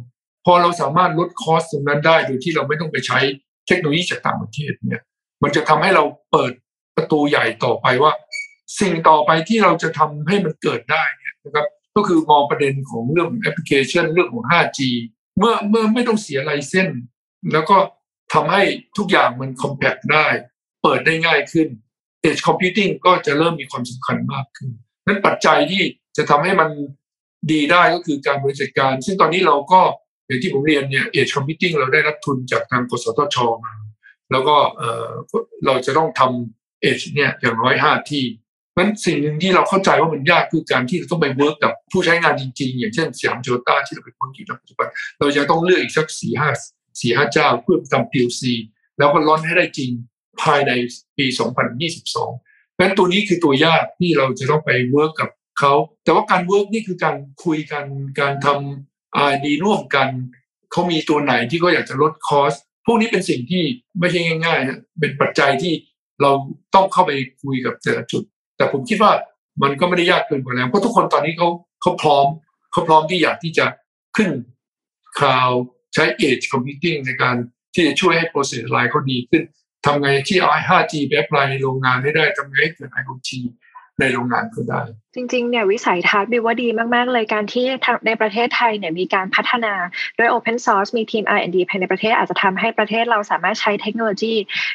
พอเราสามารถลดคอสตรงนั้นได้โดยที่เราไม่ต้องไปใช้เทคโนโลยีจากต่างประเทศเนี่ยมันจะทำให้เราเปิดประตูใหญ่ต่อไปว่าสิ่งต่อไปที่เราจะทำให้มันเกิดได้เนี่ยนะครับก็คือมองประเด็นของเรื่องแอปพลิเคชันเรื่องของ ไฟว์จี เมื่อเมื่อไม่ต้องเสียไลเซนส์แล้วก็ทำให้ทุกอย่างมันคอมแพคได้เปิดได้ง่ายขึ้น Edge Computing ก็จะเริ่มมีความสำคัญมากขึ้นนั้นปัจจัยที่จะทำให้มันดีได้ก็คือการบริหารจัดการซึ่งตอนนี้เราก็อย่างที่ผมเรียนเนี่ย Edge Computing เราได้รับทุนจากทางกสทชมาแล้วก็เอ่อเราจะต้องทำ Edge เนี่ยอย่างน้อยห้าที่เพราะฉะนั้นสิ่งหนึ่งที่เราเข้าใจว่ามันยากคือการที่เราต้องไปเวิร์คกับผู้ใช้งานจริงๆอย่างเช่นสยามโจต้าที่เราเป็นคนอยู่ในปัจจุบันเราจะต้องเลือกอีกสัก สี่ห้าเจ้าเพื่อทำ พี โอ ซี แล้วก็ร้อนให้ได้จริงภายในปีสองพันยี่สิบสองเพราะฉะนั้นตัวนี้คือตัวยากที่เราจะต้องไปเวิร์คกับเขาแต่ว่าการเวิร์คนี่คือการคุยกันการทำไอ ดี ร่วมกันเขามีตัวไหนที่ก็อยากจะลดคอสพวกนี้เป็นสิ่งที่ไม่ใช่ง่ายๆนะเป็นปัจจัยที่เราต้องเข้าไปคุยกับแต่ละจุดแต่ผมคิดว่ามันก็ไม่ได้ยากเกินกว่าแล้วเพราะทุกคนตอนนี้เขาเขาพร้อมเขาพร้อมที่อยากที่จะขึ้นคลาวด์ใช้ Edge Computing ในการที่จะช่วยให้ process line เขาดีขึ้นทำไงที่เอา ไฟว์จี ไปแอพพลายในโรงงานได้ได้ทำไงให้เกิด ไอ โอ ที ใน ในโรงงานก็ได้จริงๆเนี่ยวิสัยทัศน์บิวว่าดีมากๆเลยการที่ในประเทศไทยเนี่ยมีการพัฒนาโดย Open Source มีทีม อาร์ แอนด์ ดี ภายในประเทศอาจจะทำให้ประเทศเราสามารถใช้เทคโนโลยี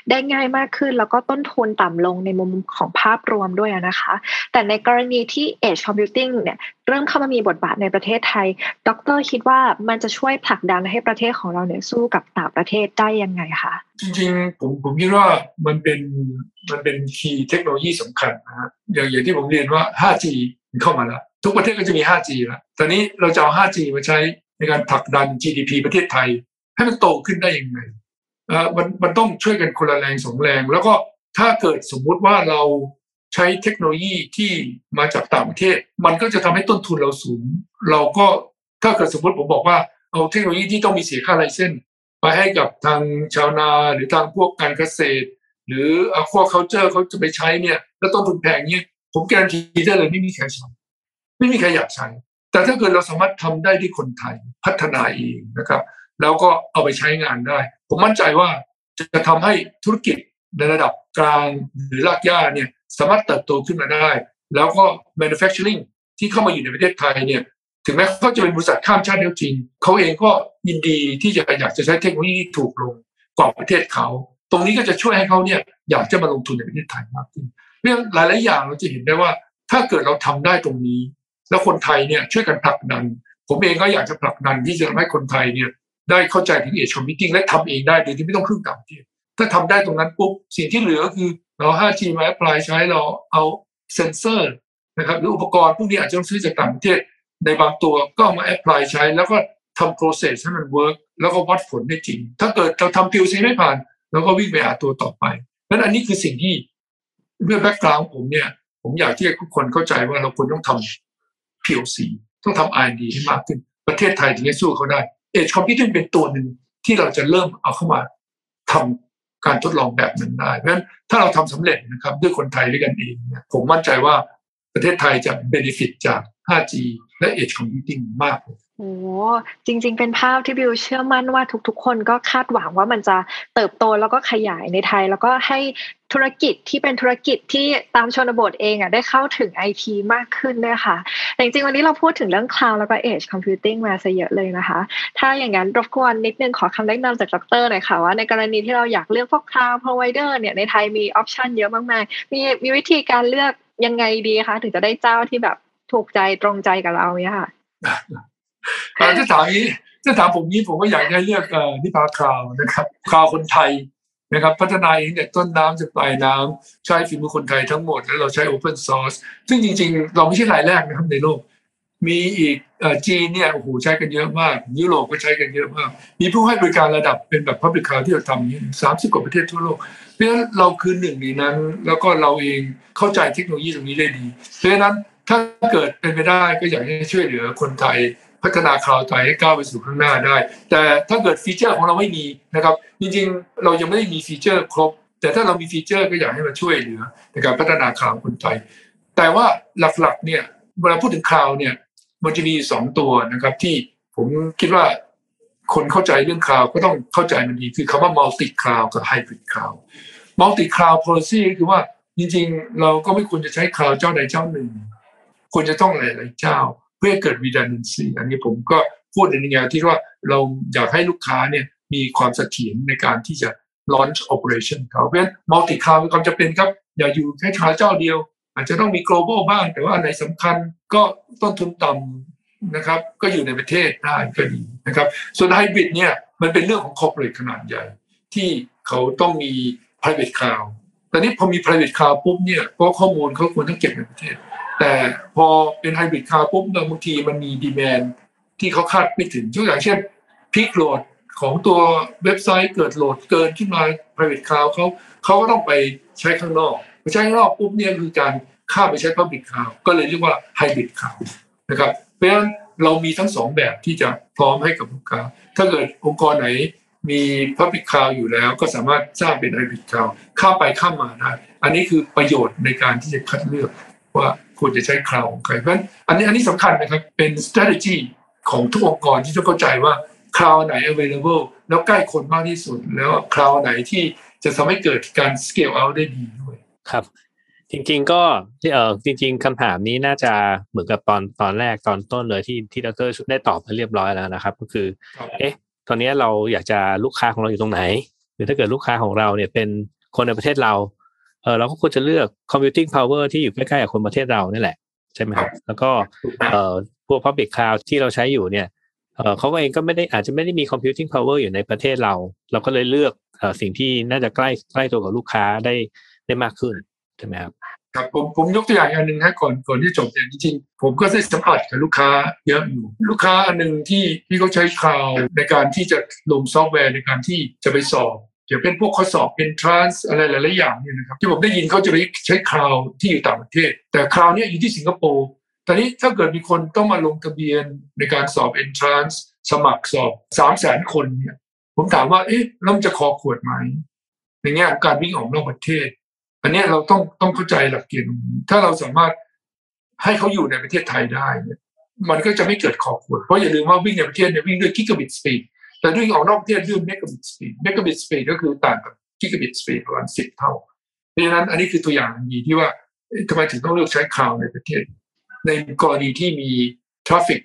ได้ง่ายมากขึ้นแล้วก็ต้นทุนต่ำลงในมุมของภาพรวมด้วยนะคะแต่ในกรณีที่ Edge Computing เนี่ยเริ่มเข้ามามีบทบาทในประเทศไทยดร.คิดว่ามันจะช่วยผลักดันให้ประเทศของเราเนี่ยสู้กับต่างประเทศได้ยังไงคะจริงๆผมผมคิดว่ามันเป็นมันเป็นคีย์เทคโนโลยีสำคัญนะฮะอย่างอย่างที่ผมเรียนว่า ห้าจี มันเข้ามาแล้วทุกประเทศก็จะมี ห้าจี แล้วตอนนี้เราจะเอา ห้าจี มาใช้ในการผลักดัน จี ดี พี ประเทศไทยให้มันโตขึ้นได้ยังไงเอ่อมันมันต้องช่วยกันคนละแรงสองแรงแล้วก็ถ้าเกิดสมมุติว่าเราใช้เทคโนโลยีที่มาจากต่างประเทศมันก็จะทำให้ต้นทุนเราสูงเราก็ถ้าเกิดสมมติผมบอกว่าเอาเทคโนโลยีที่ต้องมีเสียค่าไลเซนส์ไปให้กับทางชาวนาหรือทางพวกการเกษตรหรือ aquaculture เขาจะไปใช้เนี่ยแล้วต้นทุนแพงเนี่ยผมการันตีได้เลยไม่มีใครใช้ไม่มีใครอยากใช้แต่ถ้าเกิดเราสามารถทำได้ที่คนไทยพัฒนาเองนะครับแล้วก็เอาไปใช้งานได้ผมมั่นใจว่าจะทำให้ธุรกิจในระดับกลางหรือรากหญ้าเนี่ยสามารถเติบโตขึ้นมาได้แล้วก็ manufacturing ที่เข้ามาอยู่ในประเทศไทยเนี่ยถึงแม้เขาจะเป็นบริษัทข้ามชาติจริงเขาเองก็ยินดีที่จะอยากจะใช้เทคโนโลยีที่ถูกลงกว่าประเทศเขาตรงนี้ก็จะช่วยให้เขาเนี่ยอยากจะมาลงทุนในประเทศไทยมากขึ้นเรื่องหลายๆอย่างเราจะเห็นได้ว่าถ้าเกิดเราทำได้ตรงนี้แล้วคนไทยเนี่ยช่วยกันผลักดันผมเองก็อยากจะผลักดันที่จะทำให้คนไทยเนี่ยได้เข้าใจถึง Edge Computing และทำเองได้โดยที่ไม่ต้องพึ่งต่างประเทศถ้าทำได้ตรงนั้นปุ๊บสิ่งที่เหลือก็คือเรา ห้าจี มา apply ใช้เราเอาเซนเซอร์นะครับหรืออุปกรณ์พวกนี้อาจจะต้องซื้อจากต่างประเทศในบางตัวก็มา apply ใช้แล้วก็ทำ process ให้มัน work แล้วก็วัดผลได้จริงถ้าเกิดเราทำ พี โอ ซี ไม่ผ่านแล้วก็วิ่งไปหาตัวต่อไปนั้นอันนี้คือสิ่งที่เรื่องแบ็คกราวด์ผมเนี่ยผมอยากที่ทุกคนเข้าใจว่าเราควรต้องทำ พี โอ ซี ต้องทำ อาร์ แอนด์ ดี ให้มากขึ้นประเทศไทยถึงจะสู้เขาได้ Edge Computing เป็นตัวหนึ่งที่เราจะเริ่มเอาเข้ามาทำการทดลองแบบนั้นได้เพราะฉะนั้นถ้าเราทำสำเร็จนะครับด้วยคนไทยด้วยกันเองเนี่ยผมมั่นใจว่าประเทศไทยจะ benefit จาก ห้าจี และ Edge Computing มากโอ้จริงๆเป็นภาพที่บิวเชื่อมั่นว่าทุกๆคนก็คาดหวังว่ามันจะเติบโตแล้วก็ขยายในไทยแล้วก็ให้ธุรกิจที่เป็นธุรกิจที่ตามชนบทเองอ่ะได้เข้าถึง ไอ ที มากขึ้นด้วยค่ะแต่จริงๆวันนี้เราพูดถึงเรื่อง Cloud แล้วก็ Edge Computing มาซะเยอะเลยนะคะถ้าอย่างนั้นรบกวนนิดนึงขอคำแนะนำจากดร.หน่อยค่ะว่าในกรณีที่เราอยากเลือกพวก Cloud Provider เนี่ยในไทยมีออปชันเยอะมากๆมีมีวิธีการเลือกยังไงดีคะถึงจะได้เจ้าที่แบบถูกใจตรงใจกับเราเนี่ยค่ะถ้าถามนี้ถ้าถามผมนี้ผมก็อยากให้เลือกนิพาคลาวนะครับคลาวคนไทยนะครับพัฒนาเองจากต้นน้ำจากปลายน้ำใช้ฝีมือคนไทยทั้งหมดแล้วเราใช้ Open Source ซึ่งจริงๆเราไม่ใช่รายแรกนะครับในโลกมีอีกจีนเนี่ยโอ้โหใช้กันเยอะมากยุโรปก็ใช้กันเยอะมากมีผู้ให้บริการระดับเป็นแบบ Public Cloud ที่เราทำนี่สามสิบกว่าประเทศทั่วโลกเพราะฉะนั้นเราคือหนึ่งในนั้นแล้วก็เราเองเข้าใจเทคโนโลยีตรงนี้ได้ดีเพราะฉะนั้นถ้าเกิดเป็นไปได้ก็อยากให้ช่วยเหลือคนไทยพัฒนาคลาวด์ไทยให้ก้าวไปสู่ข้างหน้าได้แต่ถ้าเกิดฟีเจอร์ของเราไม่มีนะครับจริงๆเรายังไม่ได้มีฟีเจอร์ครบแต่ถ้าเรามีฟีเจอร์ก็อยากให้มาช่วยเหลือในการพัฒนาคลาวด์คนไทยแต่ว่าหลักๆเนี่ยเวลาพูดถึงคลาวด์เนี่ยมันจะมีสองตัวนะครับที่ผมคิดว่าคนเข้าใจเรื่องคลาวด์ก็ต้องเข้าใจมันดีคือคำว่า multi cloud กับ hybrid cloud multi cloud policy คือว่าจริงๆเราก็ไม่ควรจะใช้คลาวด์เจ้าใดเจ้าหนึ่งควรจะต้องหลายๆเจ้าเพื่อเกิด redundancy อันนี้ผมก็พูดในแนวที่ว่าเราอยากให้ลูกค้าเนี่ยมีความเสถียรในการที่จะ launch operation เขาเพราะฉะนั้น multi cloud มีความจำเป็นครับอย่าอยู่แค่คลาวด์เจ้าเดียวอาจจะต้องมี global บ้างแต่ว่าอันไหนสำคัญก็ต้นทุนต่ำนะครับก็อยู่ในประเทศได้ก็ดีนะครับส่วน hybrid เนี่ยมันเป็นเรื่องของ corporate ขนาดใหญ่ที่เขาต้องมี private cloud ตอนนี้พอมี private cloud ปุ๊บเนี่ยเพราะข้อมูลเขาควรต้องเก็บในประเทศแต่พอเป็นไฮบริดคาร์ปุ๊บบางทีมันมีดีแมนที่เขาคาดไม่ถึงยกตัวอย่างเช่นพีคโหลดของตัวเว็บไซต์เกิดโหลดเกินขึ้นมา private cloud เขาเขาก็ต้องไปใช้ข้างนอกไปใช้ข้างนอกปุ๊บเนี่ยคือการข้ามไปใช้ public cloud ก็เลยเรียกว่า hybrid cloud นะครับเพราะฉะนั้นเรามีทั้งสองแบบที่จะพร้อมให้กับลูกค้าถ้าเกิดองค์กรไหนมี public cloud อยู่แล้วก็สามารถสร้างเป็น hybrid cloud ข้ามไปข้ามมาได้อันนี้คือประโยชน์ในการที่จะคัดเลือกว่าควรจะใช้คลาวด์ของใครเพราะฉะนั้นอันนี้อันนี้สำคัญนะครับเป็น strategy ของทุกองค์กรที่ต้องเข้าใจว่าคลาวด์ไหน available แล้วใกล้คนมากที่สุดแล้วคลาวด์ไหนที่จะทำให้เกิดการ scale out ได้ดีด้วยครับ จริงๆก็เออจริงๆคำถามนี้น่าจะเหมือนกับตอนตอนแรกตอนต้นเลยที่ที่ดร.ชุดได้ตอบไปเรียบร้อยแล้วนะครับก็คือเอ๊ะตอนนี้เราอยากจะลูกค้าของเราอยู่ตรงไหนหรือถ้าเกิดลูกค้าของเราเนี่ยเป็นคนในประเทศเราเออเราก็ควรจะเลือก computing power ที่อยู่ใกล้ๆกับคนประเทศเรานี่แหละใช่ไหมครับแล้วก็เออพวก public cloud ที่เราใช้อยู่เนี่ยเออเขาเองก็ไม่ได้อาจจะไม่ได้มี computing power อยู่ในประเทศเราเราก็เลยเลือกเออสิ่งที่น่าจะใกล้ใกล้ตัวกับลูกค้าได้ได้มากขึ้นใช่ไหมครับครับผมผมยกตัวอย่างอันหนึ่งนะก่อนก่อนที่จบเนี่ยจริงๆผมก็ได้สัมผัสกับลูกค้าเยอะอยู่ลูกค้าอันหนึ่งที่ที่เขาใช้คลาวด์ในการที่จะลงซอฟต์แวร์ในการที่จะไปสอบเดี๋ยวเป็นพวกข้อสอบเป็นทรานส์อะไรหลายๆอย่างเนี่ยนะครับที่ผมได้ยินเขาจะใช้คลาวด์ที่อยู่ต่างประเทศแต่คลาวด์เนี่ยอยู่ที่สิงคโปร์ตอนนี้ถ้าเกิดมีคนต้องมาลงทะเบียนในการสอบเอนทรานส์สมัครสอบสามแสนคนเนี่ยผมถามว่าเอ๊ะแล้วมันจะคอขวดไหมในแง่ของการวิ่งออกนอกประเทศอันนี้เราต้องต้องเข้าใจหลักเกณฑ์ตรงนี้ถ้าเราสามารถให้เขาอยู่ในประเทศไทยได้เนี่ยมันก็จะไม่เกิดขอขวดเพราะอย่าลืมว่าวิ่งในประเทศเนี่ยวิ่งด้วยกิกะบิตสปีดแต่วิ่งออกนอกประเทศด้วยเมกะบิตสปีดเมกะบิตสปีดก็คือต่างกับกิกะบิตสปีดประมาณสิบเท่าเพราะฉะนั้นอันนี้คือตัวอย่างดีที่ว่าทำไมถึงต้องเลือกใช้คลาวด์ในประเทศในกรณีที่มีทราฟฟิก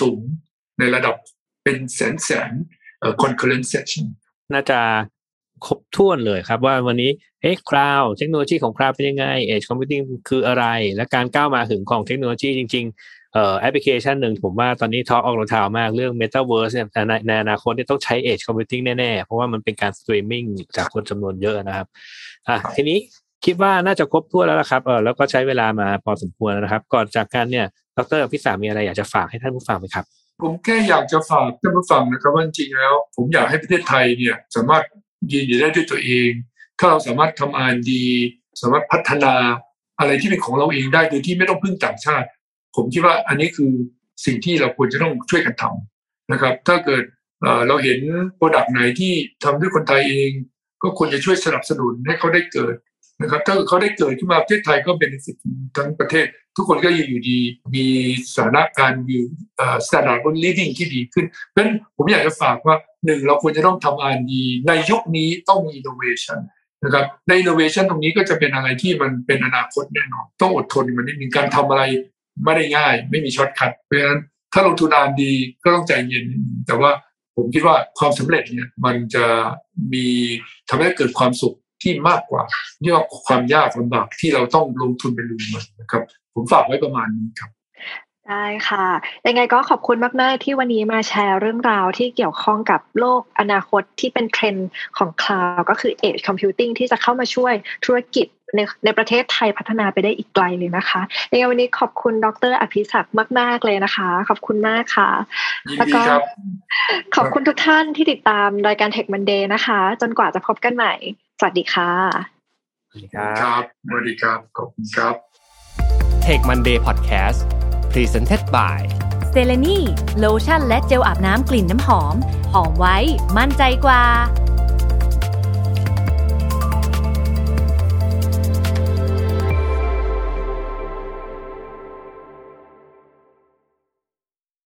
สูงๆในระดับเป็นแสนๆเอ่อ concurrent session น่าจะครบถ้วนเลยครับว่าวันนี้เอ๊ะคลาวด์เทคโนโลยีของคลาวด์เป็นยังไง Edge Computing คืออะไรและการก้าวมาถึงของเทคโนโลยีจริงๆเอ่อแอปพลิเคชันหนึ่งผมว่าตอนนี้ทอล์กออกรองเท้ามากเรื่อง Metaverse เนี่ยในอนาคตต้องใช้ Edge Computing แน่ๆเพราะว่ามันเป็นการสตรีมมิ่งจากคนจำนวนเยอะนะครับอ่ะทีนี้คิดว่าน่าจะครบถ้วนแล้วละครับเออแล้วก็ใช้เวลามาพอสมควรแล้วนะครับก่อนจากกันเนี่ยดร.พิสารมีอะไรอยากจะฝากให้ท่านผู้ฟังไหมครับผมแค่อยากจะฝากท่านผู้ฟังนะครับว่าจริงแล้วผมอยากให้ประเทศไทยเนี่ยสามารถยืนอยู่ได้ด้วยตัวเองถ้าเราสามารถทำ อาร์ แอนด์ ดี สามารถพัฒนาอะไรที่เป็นของเราเองได้โดยที่ไม่ต้องพึ่งต่างชาติผมคิดว่าอันนี้คือสิ่งที่เราควรจะต้องช่วยกันทำนะครับถ้าเกิดเราเห็นโปรดักต์ไหนที่ทำด้วยคนไทยเองก็ควรจะช่วยสนับสนุนให้เขาได้เกิดนะครับถ้าเขาได้เกิดขึ้นมาประเทศไทยก็เป็นสิทธิ์ทั้งประเทศทุกคนก็อยู่ดีมีสถานะการมี standard of living ที่ดีขึ้นเพราะฉะนั้นผมอยากจะฝากว่าหนึ่งเราควรจะต้องทำ อาร์ แอนด์ ดี ในยุคนี้ต้องมี innovation นะครับใน innovation ตรงนี้ก็จะเป็นอะไรที่มันเป็นอนาคตแน่นอนต้องอดทนมันนิดนึงการทำอะไรไม่ได้ง่ายไม่มีช็อตคัทเพราะฉะนั้นถ้าลงทุน อาร์ แอนด์ ดี ก็ต้องใจเย็นแต่ว่าผมคิดว่าความสำเร็จเนี่ยมันจะมีทำให้เกิดความสุขที่มากกว่าเรื่องความยากลำบากที่เราต้องลงทุนไปลุยมันนะครับผมฝากไว้ประมาณนี้ครับได้ค่ะยังไงก็ขอบคุณมากๆที่วันนี้มาแชร์เรื่องราวที่เกี่ยวข้องกับโลกอนาคตที่เป็นเทรนด์ของคลาวด์ก็คือ Edge Computing ที่จะเข้ามาช่วยธุรกิจในในประเทศไทยพัฒนาไปได้อีกไกลเลยนะคะยังไงวันนี้ขอบคุณดร.อภิศักดิ์มากๆเลยนะคะขอบคุณมากค่ะแล้วก็ขอบคุณทุกท่านที่ติดตามรายการ Tech Monday นะคะจนกว่าจะพบกันใหม่สวัสดีค่ะสวัสดีครับสวัสดีครับขอบคุณครับ Tech Monday Podcast Presented by เซเลนีโลชั่นและเจลอาบน้ำกลิ่นน้ำหอมหอมไว้มั่นใจกว่า